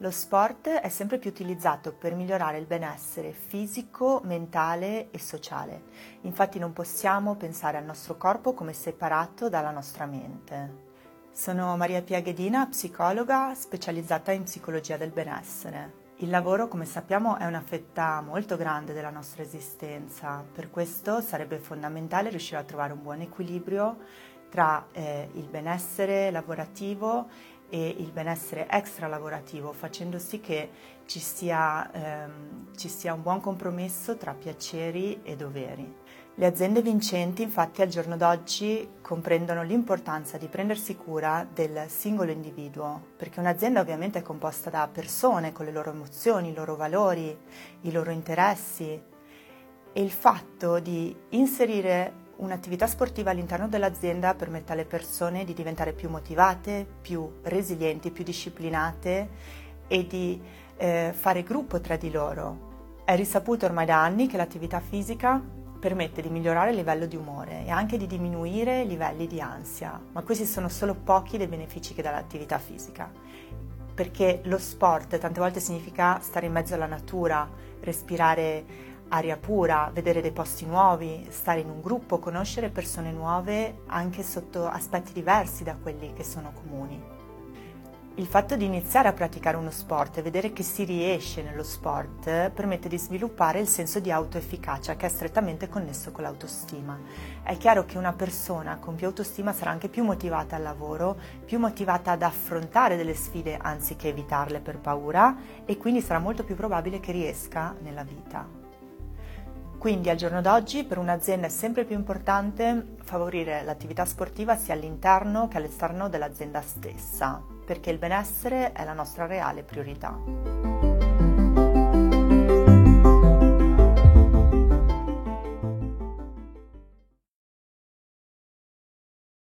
Lo sport è sempre più utilizzato per migliorare il benessere fisico, mentale e sociale. Infatti non possiamo pensare al nostro corpo come separato dalla nostra mente. Sono Maria Pia Ghedina, psicologa specializzata in psicologia del benessere. Il lavoro, come sappiamo, è una fetta molto grande della nostra esistenza, per questo sarebbe fondamentale riuscire a trovare un buon equilibrio tra il benessere lavorativo e il benessere extra lavorativo, facendo sì che ci sia un buon compromesso tra piaceri e doveri. Le aziende vincenti, infatti, al giorno d'oggi comprendono l'importanza di prendersi cura del singolo individuo, perché un'azienda ovviamente è composta da persone con le loro emozioni, i loro valori, i loro interessi, e il fatto di inserire un'attività sportiva all'interno dell'azienda permette alle persone di diventare più motivate, più resilienti, più disciplinate e di fare gruppo tra di loro. È risaputo ormai da anni che l'attività fisica permette di migliorare il livello di umore e anche di diminuire i livelli di ansia, ma questi sono solo pochi dei benefici che dà l'attività fisica, perché lo sport tante volte significa stare in mezzo alla natura, respirare aria pura, vedere dei posti nuovi, stare in un gruppo, conoscere persone nuove anche sotto aspetti diversi da quelli che sono comuni. Il fatto di iniziare a praticare uno sport e vedere che si riesce nello sport permette di sviluppare il senso di autoefficacia, che è strettamente connesso con l'autostima. È chiaro che una persona con più autostima sarà anche più motivata al lavoro, più motivata ad affrontare delle sfide anziché evitarle per paura, e quindi sarà molto più probabile che riesca nella vita. Quindi al giorno d'oggi per un'azienda è sempre più importante favorire l'attività sportiva sia all'interno che all'esterno dell'azienda stessa, perché il benessere è la nostra reale priorità.